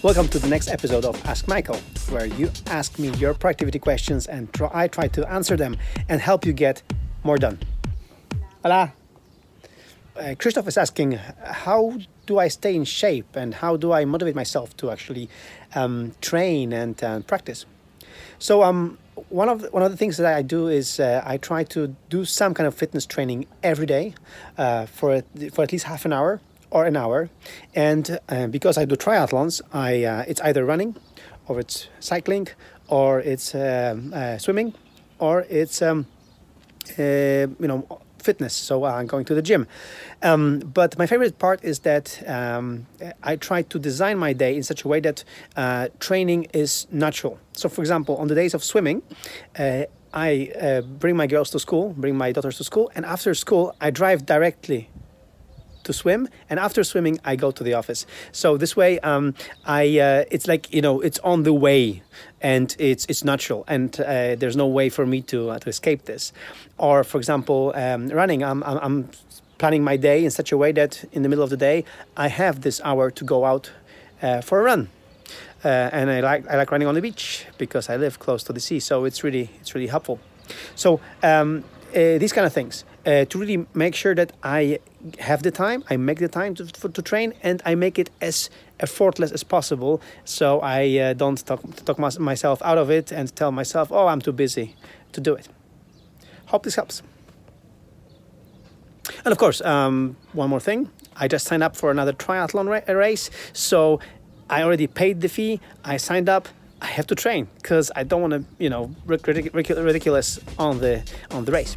Welcome to the next episode of Ask Michael, where you ask me your productivity questions and I try to answer them and help you get more done. Hola! Christoph is asking, how do I stay in shape and how do I motivate myself to actually train and practice? So one of the things that I do is I try to do some kind of fitness training every day for at least half an hour or an hour, and because I do triathlons, it's either running, or it's cycling, or it's swimming, or it's fitness. So I'm going to the gym, but my favorite part is that I try to design my day in such a way that training is natural. So for example, on the days of swimming, I bring my daughters to school, and after school I drive directly to swim, and after swimming I go to the office. So this way it's like, it's on the way, and it's natural, and there's no way for me to escape this. Or for example, running, I'm planning my day in such a way that in the middle of the day I have this hour to go out for a run, and I like running on the beach because I live close to the sea, so it's really helpful. So these kind of things, to really make sure that I make the time to train, and I make it as effortless as possible, so I don't talk myself out of it and tell myself, oh, I'm too busy to do it. Hope this helps. And of course, one more thing, I just signed up for another triathlon race, so I already paid the fee, I signed up, I have to train because I don't want to, ridiculous on the race.